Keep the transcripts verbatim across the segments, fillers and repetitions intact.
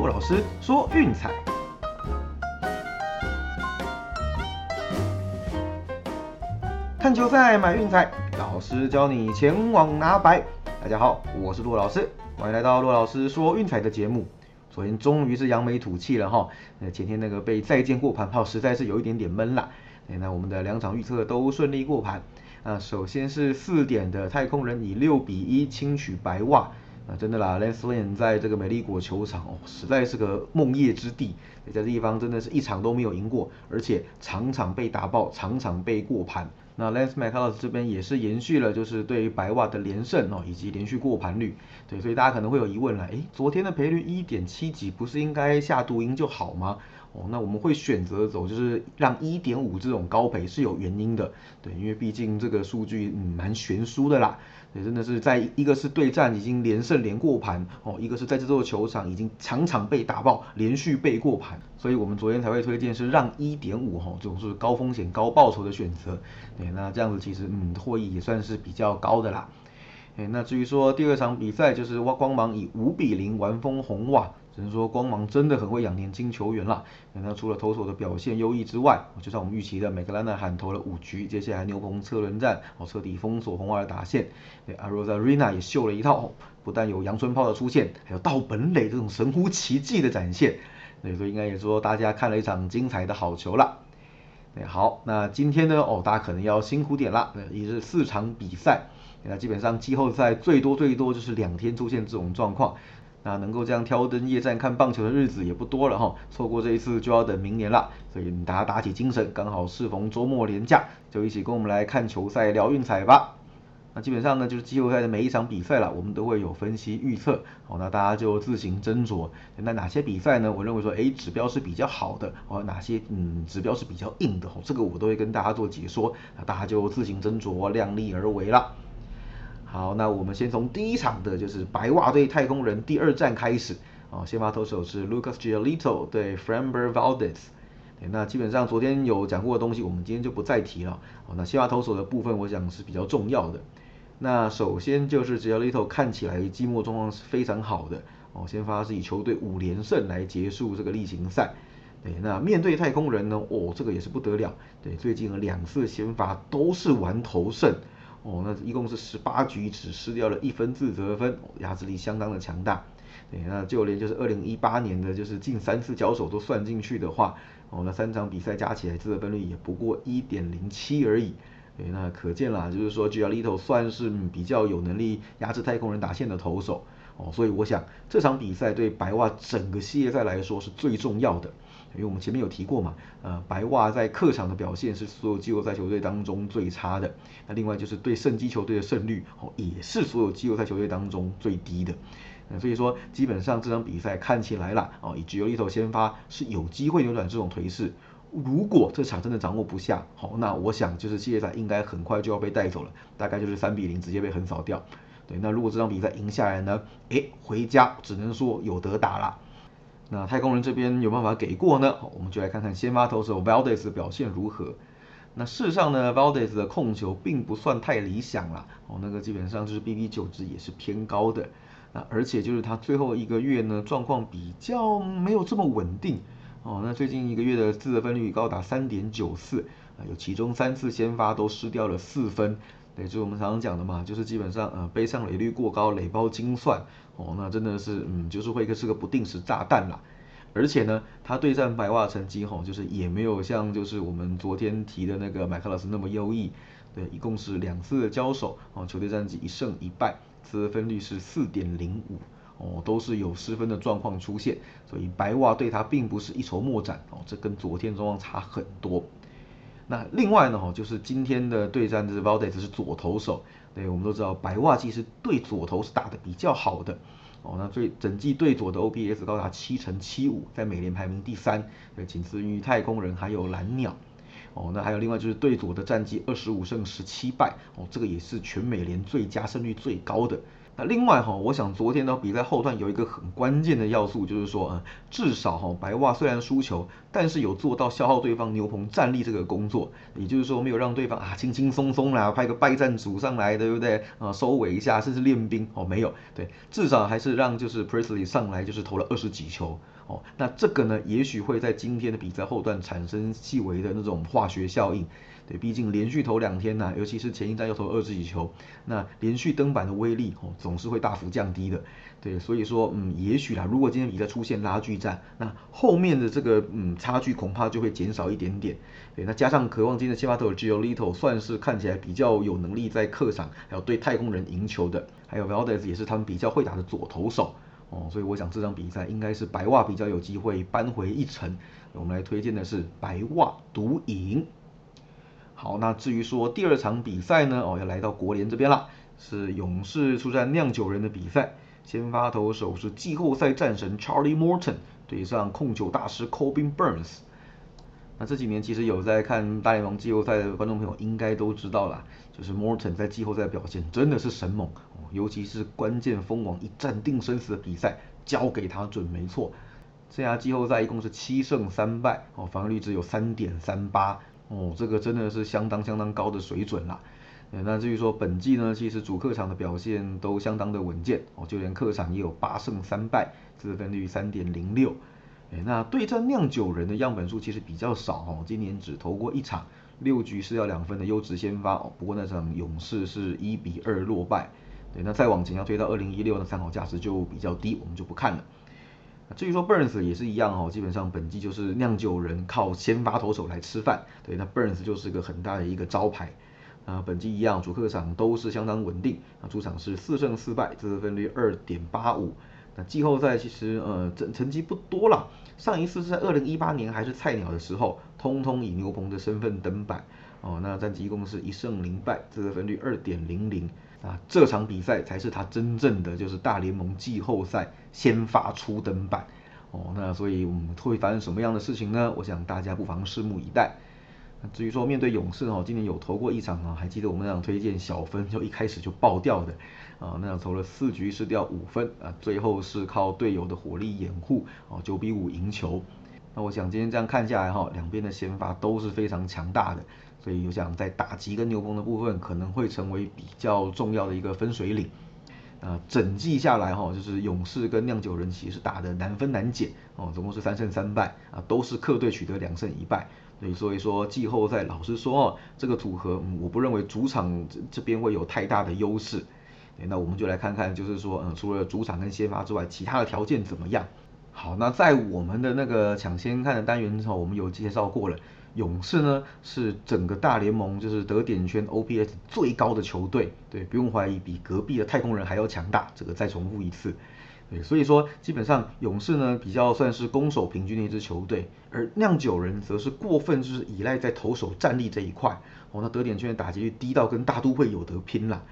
罗老师说运彩。看球赛买运彩，老师教你前往拿白。大家好，我是骆老师，欢迎来到骆老师说运彩的节目。昨天终于是扬眉吐气了哈，那前天那个被再见过盘炮实在是有一点点闷啦。那我们的两场预测都顺利过盘。啊，首先是四点的太空人以六比一轻取白袜。啊，真的啦 ，Lance Lynn 在这个美丽果球场哦，实在是个梦夜之地。在这地方真的是一场都没有赢过，而且场场被打爆，场场被过盘。那 Lance McAllister 这边也是延续了就是对白袜的连胜哦，以及连续过盘率。对，所以大家可能会有疑问了，诶，昨天的赔率 一点七 几，不是应该下毒赢就好吗？哦，那我们会选择走就是让 一点五 这种高赔是有原因的，对，因为毕竟这个数据嗯蛮悬殊的啦，对，真的是在一个是对战已经连胜连过盘哦，一个是在这座球场已经场场被打爆，连续被过盘，所以我们昨天才会推荐是让 一点五 哈、哦，这种是高风险高报酬的选择，对，那这样子其实嗯获益也算是比较高的啦。那至于说第二场比赛就是光芒以五比零完封红袜，只能说光芒真的很会养年轻球员啦。那除了投手的表现优异之外，就像我们预期的，美格兰纳罕投了五局，接下来牛棚车轮战哦，彻底封锁红袜的打线。阿罗萨瑞纳也秀了一套，不但有阳春炮的出现，还有到本垒这种神乎其技的展现。所以应该也说大家看了一场精彩的好球啦。好，那今天呢哦，大家可能要辛苦点啦，也是四场比赛。那基本上季后赛最多最多就是两天出现这种状况，那能够这样挑灯夜战看棒球的日子也不多了哈，错过这一次就要等明年了，所以大家打起精神，刚好适逢周末连假，就一起跟我们来看球赛聊运彩吧。那基本上呢就是季后赛的每一场比赛了，我们都会有分析预测，好，那大家就自行斟酌。那哪些比赛呢？我认为说，哎，指标是比较好的，哦，哪些嗯指标是比较硬的，哦，这个我都会跟大家做解说，那大家就自行斟酌，量力而为啦。好，那我们先从第一场的就是白袜对太空人第二战开始啊，先发投手是 Lucas Giolito 对 Framber Valdez。那基本上昨天有讲过的东西，我们今天就不再提了。好，那先发投手的部分，我讲是比较重要的。那首先就是 Giolito 看起来季末状况是非常好的哦，先发是以球队五连胜来结束这个例行赛。对，那面对太空人呢，哦，这个也是不得了。对，最近的两次先发都是完投胜。哦，那一共是十八局，只失掉了一分自责分，压制力相当的强大。对，那就连就是二零一八年的就是近三次交手都算进去的话，哦，那三场比赛加起来自责分率也不过一点零七而已。对，那可见啦，就是说 Giolito 算是比较有能力压制太空人打线的投手。哦，所以我想这场比赛对白袜整个系列赛来说是最重要的，因为我们前面有提过嘛，呃，白袜在客场的表现是所有季后赛球队当中最差的，那另外就是对胜基球队的胜率哦，也是所有季后赛球队当中最低的，呃、所以说基本上这场比赛看起来啦，哦，以Giolito先发是有机会扭转这种颓势。如果这场真的掌握不下，好，那我想就是系列赛应该很快就要被带走了，大概就是三比零直接被横扫掉。对，那如果这场比赛赢下来呢，诶，回家只能说有得打啦。那太空人这边有办法给过呢？我们就来看看先发投手 Valdez 的表现如何。那事实上呢 ，Valdez 的控球并不算太理想啦，哦，那个基本上就是 B B 九 值也是偏高的。那而且就是他最后一个月呢，状况比较没有这么稳定。哦，那最近一个月的自责分率高达 三点九四，有其中三次先发都失掉了四分。对，就是我们常常讲的嘛，就是基本上呃背上垒率过高，垒包精算哦，那真的是嗯就是会是个不定时炸弹啦。而且呢，他对战白袜成绩吼，就是也没有像就是我们昨天提的那个麦克老师那么优异。对，一共是两次的交手哦，球队战绩一胜一败，自责分率是 四点零五。哦，都是有失分的状况出现，所以白袜对他并不是一筹莫展哦，这跟昨天状况差很多。那另外呢，就是今天的对战是 Valdez 是左投手，对，我们都知道白袜其实对左投是打得比较好的哦，那最整季对左的 O B S 高达七成七五，在美联排名第三，仅次于太空人还有蓝鸟。哦，那还有另外就是对左的战绩二十五胜十七败，哦，这个也是全美联最佳胜率最高的。那另外哈，我想昨天的比赛后段有一个很关键的要素，就是说啊，至少哈白袜虽然输球，但是有做到消耗对方牛棚战力这个工作，也就是说没有让对方啊轻轻松松啦派个败战组上来，对不对啊？收尾一下，甚至练兵哦，没有，对，至少还是让就是 Presley 上来就是投了二十几球哦。那这个呢，也许会在今天的比赛后段产生细微的那种化学效应。对，毕竟连续投两天呐、啊，尤其是前一站又投二十几球，那连续登板的威力哦，总是会大幅降低的。对，所以说，嗯，也许啦，如果今天比赛出现拉锯战，那后面的这个嗯差距恐怕就会减少一点点。对，那加上渴望今天的先发投手 Giolito 算是看起来比较有能力在客场还有对太空人赢球的，还有 Valdez 也是他们比较会打的左投手。哦，所以我想这场比赛应该是白袜比较有机会扳回一城。我们来推荐的是白袜独赢。好，那至于说第二场比赛呢，哦，要来到国联这边啦，是勇士出战酿酒人的比赛，先发投手是季后赛战神 Charlie Morton 对上控球大师 Corbin Burnes。那这几年其实有在看大联盟季后赛的观众朋友应该都知道啦，就是 Morton 在季后赛的表现真的是神猛，哦，尤其是关键封王一战定生死的比赛，交给他准没错。这家季后赛一共是七胜三败，哦，防御率只有 三点三八。哦，这个真的是相当相当高的水准啦。那至于说本季呢，其实主客场的表现都相当的稳健哦，就连客场也有八胜三败，自分率 三点零六。那对战酿酒人的样本数其实比较少哦，今年只投过一场，六局是要两分的优质先发哦。不过那场勇士是一比二落败。对，那再往前要推到二零一六，那参考价值就比较低，我们就不看了。至于说 Burnes 也是一样哦，基本上本季就是酿酒人靠先发投手来吃饭，对，那 Burnes 就是个很大的一个招牌。啊，本季一样，主客场都是相当稳定，啊，主场是四胜四败，自责分率 二点八五。那季后赛其实呃成成绩不多啦，上一次是在二零一八年还是菜鸟的时候，通通以牛棚的身份登板哦，那战绩一共是一胜零败，自责分率 二点零零。啊，这场比赛才是他真正的就是大联盟季后赛先发初登板哦，那所以我们会发生什么样的事情呢？我想大家不妨拭目以待。至于说面对勇士哦，今年有投过一场啊，还记得我们那场推荐小分就一开始就爆掉的啊，那场投了四局失掉五分啊，最后是靠队友的火力掩护哦，九比五赢球。那我想今天这样看下来哈，哦，两边的先发都是非常强大的。所以我想在打击跟牛棚的部分可能会成为比较重要的一个分水岭。呃，整季下来哈，就是勇士跟酿酒人其实打得难分难解哦，总共是三胜三败啊，都是客队取得两胜一败。所以说季后赛老实说哦，这个组合，嗯，我不认为主场这边会有太大的优势。那我们就来看看，就是说，嗯，除了主场跟先发之外，其他的条件怎么样？好，那在我们的那个抢先看的单元之后，我们有介绍过了。勇士呢是整个大联盟就是得点圈 O P S 最高的球队，对，不用怀疑，比隔壁的太空人还要强大，这个再重复一次。对，所以说基本上勇士呢比较算是攻守平均的一支球队，而酿酒人则是过分就是依赖在投手战力这一块哦，那得点圈的打击率低到跟大都会有得拼啦。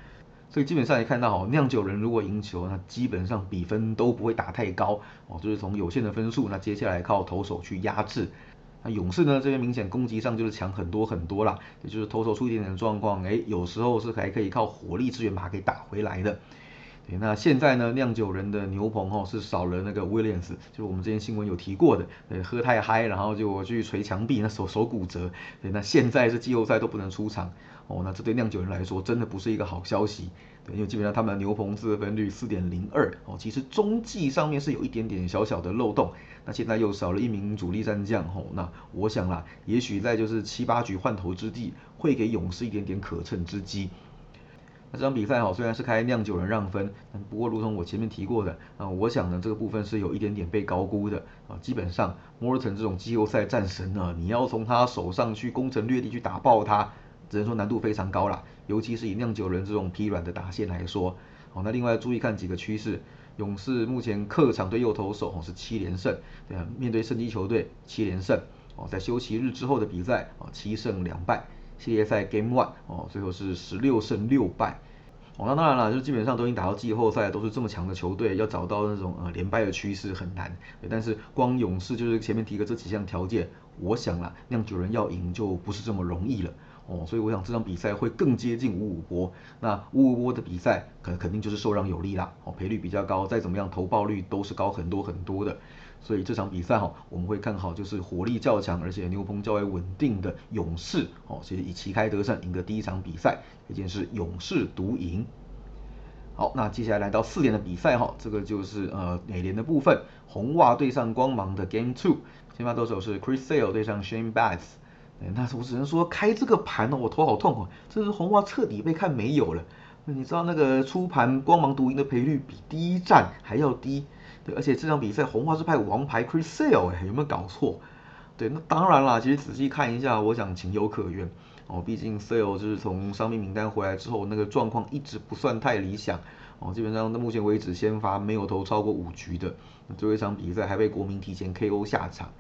所以基本上也看到哦，酿酒人如果赢球，那基本上比分都不会打太高哦，就是从有限的分数，那接下来靠投手去压制。那勇士呢这边明显攻击上就是强很多很多啦，也就是投手出一点点状况，哎，有时候是还可以靠火力支援把它给打回来的。对，那现在呢酿酒人的牛棚哦是少了那个 Williams， 就是我们之前新闻有提过的，对，喝太嗨然后就去捶墙壁，那手手骨折。对，那现在是季后赛都不能出场哦，那这对酿酒人来说真的不是一个好消息。对，因为基本上他们的牛棚自得分率 四点零二 哦，其实中继上面是有一点点小小的漏洞，那现在又少了一名主力战将哦，那我想啦，也许在就是七八局换头之地会给勇士一点点可乘之机。那这场比赛哦，虽然是开酿酒人让分，但不过如同我前面提过的，呃、我想呢这个部分是有一点点被高估的啊。基本上 Morton 这种季后赛战神呢，你要从他手上去攻城略地去打爆他，只能说难度非常高啦，尤其是以酿酒人这种疲软的打线来说。好，那另外注意看几个趋势，勇士目前客场对右投手是七连胜，对啊，面对圣地球队七连胜，哦，在休息日之后的比赛哦，七胜两败，系列赛 Game 一哦，最后是十六胜六败。哦，那当然了，就基本上都已经打到季后赛，都是这么强的球队，要找到那种呃连败的趋势很难。但是光勇士就是前面提的这几项条件，我想啦，酿酒人要赢就不是这么容易了。哦，所以我想这场比赛会更接近五五波。那五五波的比赛可肯定就是受让有利啦，哦，赔率比较高，再怎么样投报率都是高很多很多的。所以这场比赛哈，我们会看好就是火力较强，而且牛棚较为稳定的勇士哦，其实以旗开得胜赢得第一场比赛，这件事勇士独赢。好，那接下来来到四点的比赛哈，这个就是呃美联的部分，红袜对上光芒的 Game 二，先发投手是 Chris Sale 对上 Shane Baz。那我只能说开这个盘呢，我头好痛哦，这是红袜彻底被看没有了。你知道那个初盘光芒独赢的赔率比第一战还要低。对，而且这场比赛红袜是派王牌 Chris Sale， 哎，有没有搞错？对，那当然啦，其实仔细看一下，我想情有可原哦。毕竟 Sale 就是从伤病名单回来之后，那个状况一直不算太理想哦。基本上到目前为止，先发没有投超过五局的，最后一场比赛还被国民提前 K O 下场。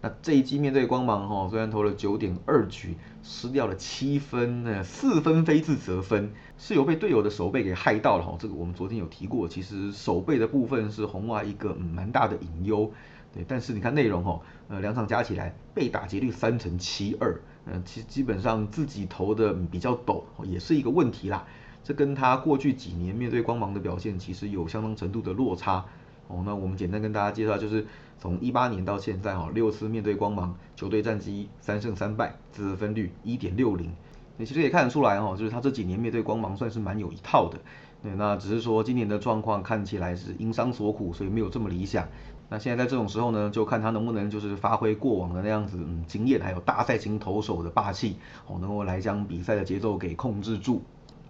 那这一季面对光芒哦，虽然投了 九点二 局，失掉了七分，呃，四分非自责分，是有被队友的守备给害到了哈、哦。这个我们昨天有提过，其实守备的部分是红袜一个蛮大的隐忧。对，但是你看内容哈、哦，呃，两场加起来被打击率三成七二，嗯，其基本上自己投的比较抖、哦，也是一个问题啦。这跟他过去几年面对光芒的表现其实有相当程度的落差。哦，那我们简单跟大家介绍，就是从一八年到现在哈，六次面对光芒，球队战绩三胜三败，自责分率 一点六零。你其实也看得出来哈，就是他这几年面对光芒算是蛮有一套的。对，那只是说今年的状况看起来是因伤所苦，所以没有这么理想。那现在在这种时候呢，就看他能不能就是发挥过往的那样子，嗯，经验还有大赛型投手的霸气，哦，能够来将比赛的节奏给控制住。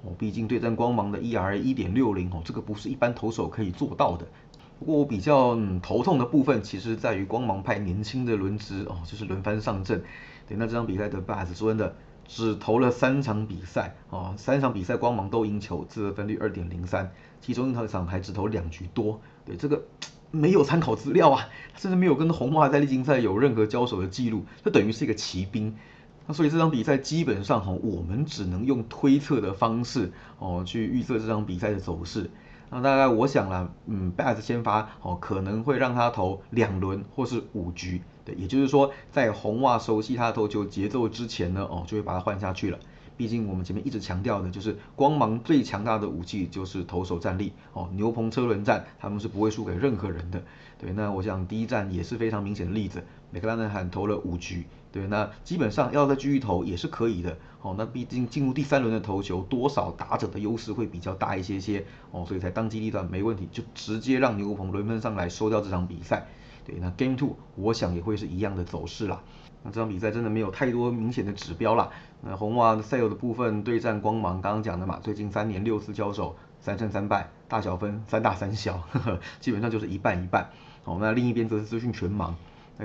哦，毕竟对战光芒的 E R A 一点六零 哦，这个不是一般投手可以做到的。不过我比较、嗯、头痛的部分，其实在于光芒派年轻的轮值哦，就是轮番上阵。对，那这场比赛的 Baz 说真的只投了三场比赛哦，三场比赛光芒都赢球，自责分率 二点零三， 其中一场还只投两局多。对，这个没有参考资料啊，甚至没有跟红袜在例行赛有任何交手的记录，这等于是一个骑兵。那所以这场比赛基本上、哦、我们只能用推测的方式哦去预测这场比赛的走势。那大概我想啦，嗯 ，Baz 先发哦，可能会让他投两轮或是五局，对，也就是说，在红袜熟悉他投球节奏之前呢，哦，就会把他换下去了。毕竟我们前面一直强调的就是，光芒最强大的武器就是投手战力哦，牛棚车轮战他们是不会输给任何人的。对，那我想第一战也是非常明显的例子，麦克拉纳罕投了五局，对，那基本上要再继续投也是可以的哦。那毕竟进入第三轮的投球，多少打者的优势会比较大一些些哦，所以才当机立断，没问题，就直接让牛棚轮番上来收掉这场比赛。对，那 Game 二 我想也会是一样的走势啦。那这场比赛真的没有太多明显的指标啦。那红袜的 Sale 的部分对战光芒，刚刚讲的嘛，最近三年六次交手，三胜三败，大小分三大三小，呵呵，基本上就是一半一半。哦，那另一边则是资讯全盲。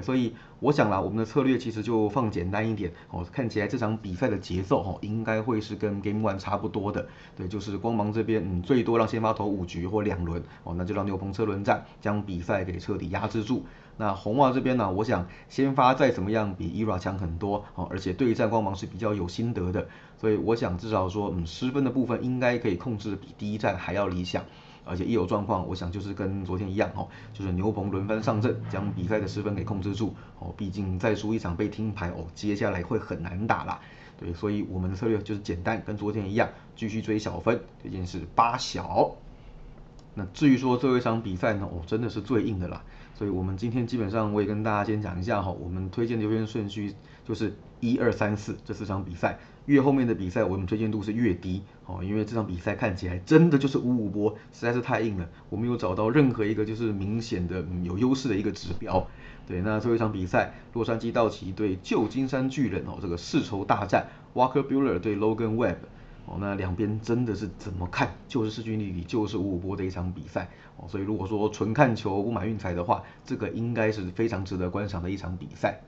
所以我想啦，我们的策略其实就放简单一点哦。看起来这场比赛的节奏哦，应该会是跟 Game 一 差不多的。对，就是光芒这边嗯，最多让先发投五局或两轮哦，那就让牛棚车轮战将比赛给彻底压制住。那红袜这边呢、啊，我想先发再怎么样比 E R A 强很多哦，而且对战光芒是比较有心得的，所以我想至少说嗯，失分的部分应该可以控制比第一战还要理想。而且一有状况，我想就是跟昨天一样哦，就是牛棚轮番上阵，将比赛的失分给控制住哦。毕竟再输一场被听牌哦，接下来会很难打啦。对，所以我们的策略就是简单，跟昨天一样，继续追小分，这件事八小。那至于说最后一场比赛呢，哦，真的是最硬的啦。所以我们今天基本上我也跟大家先讲一下哈、哦，我们推荐的优先顺序就是一二三四这四场比赛。越后面的比赛，我们推荐度是越低哦，因为这场比赛看起来真的就是五五波，实在是太硬了，我没有找到任何一个就是明显的、嗯、有优势的一个指标。对，那最后一场比赛，洛杉矶道奇对旧金山巨人哦，这个世仇大战 ，Walker Buehler 对 Logan Webb 哦，那两边真的是怎么看就是势均力敌，就是五五波的一场比赛哦，所以如果说纯看球不买运彩的话，这个应该是非常值得观赏的一场比赛。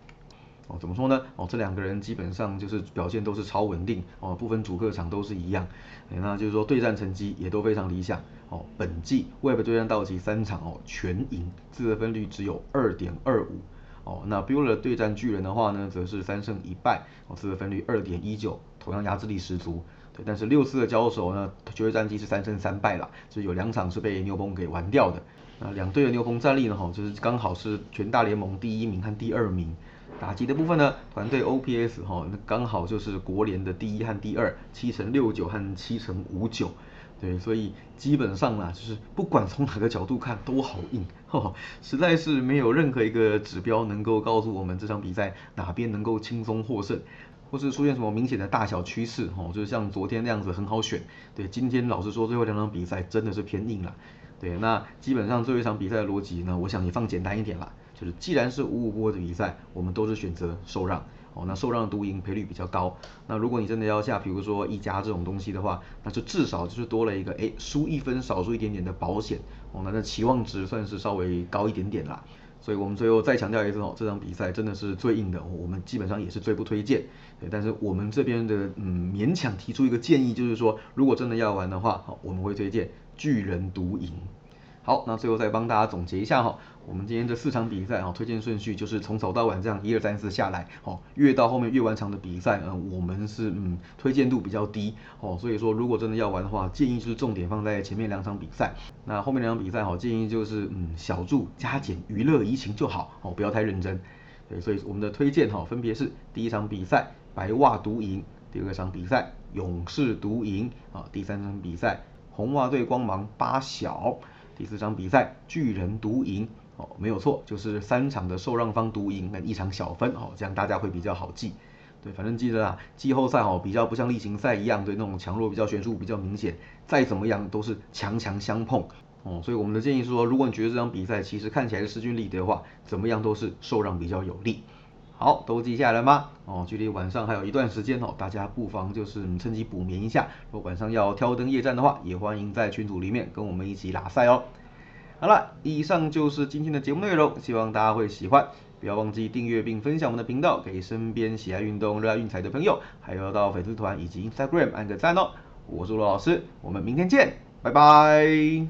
哦，怎么说呢？哦，这两个人基本上就是表现都是超稳定哦，部分主客场都是一样，那就是说对战成绩也都非常理想哦。本季 Webb 对战道奇三场哦全赢，自责分率只有 二点二五 哦。那 Buehler 对战巨人的话呢，则是三胜一败哦，自责分率 二点一九， 同样压制力十足。对，但是六次的交手呢，球队战绩是三胜三败啦，所以有两场是被牛棚给玩掉的。那两队的牛棚战力呢，哦，就是刚好是全大联盟第一名和第二名。打击的部分呢，团队 O P S 哈、哦，那刚好就是国联的第一和第二，七成六九和七成五九，对，所以基本上啦，就是不管从哪个角度看都好硬，哦，实在是没有任何一个指标能够告诉我们这场比赛哪边能够轻松获胜，或是出现什么明显的大小趋势，哦，就是像昨天那样子很好选，对，今天老实说最后两场比赛真的是偏硬啦，对，那基本上最后一场比赛的逻辑呢，我想也放简单一点啦。就是既然是五五波的比赛，我们都是选择受让哦。那受让独赢赔率比较高。那如果你真的要下，比如说一加这种东西的话，那就至少就是多了一个哎，输一分少输一点点的保险哦。那那期望值算是稍微高一点点啦。所以我们最后再强调一次哦，这场比赛真的是最硬的，我们基本上也是最不推荐。对，但是我们这边的嗯勉强提出一个建议，就是说如果真的要玩的话，我们会推荐巨人独赢。好，那最后再帮大家总结一下哈、哦，我们今天这四场比赛哈、哦，推荐顺序就是从早到晚这样一二三四下来哦，越到后面越完场的比赛，嗯、呃，我们是嗯推荐度比较低哦，所以说如果真的要玩的话，建议就是重点放在前面两场比赛，那后面两场比赛哈、哦，建议就是嗯小注加减娱乐怡情就好哦，不要太认真。对，所以我们的推荐哈、哦，分别是第一场比赛白袜独赢，第二场比赛勇士独赢啊、哦，第三场比赛红袜队光芒八小。第四场比赛巨人独赢哦，没有错，就是三场的受让方独赢，那一场小分哦，这样大家会比较好记。对，反正记得啦，季后赛哦比较不像例行赛一样，对那种强弱比较悬殊比较明显，再怎么样都是强强相碰哦。所以我们的建议是说，如果你觉得这场比赛其实看起来是势均力敌的话，怎么样都是受让比较有利。好，都记下来吗？哦，距离晚上还有一段时间哦，大家不妨就是趁机补眠一下。如果晚上要挑灯夜战的话，也欢迎在群组里面跟我们一起拉赛哦。好了，以上就是今天的节目内容，希望大家会喜欢。不要忘记订阅并分享我们的频道给身边喜爱运动、热爱运彩的朋友，还有到粉丝团以及 Instagram 按个赞哦。我是罗老师，我们明天见，拜拜。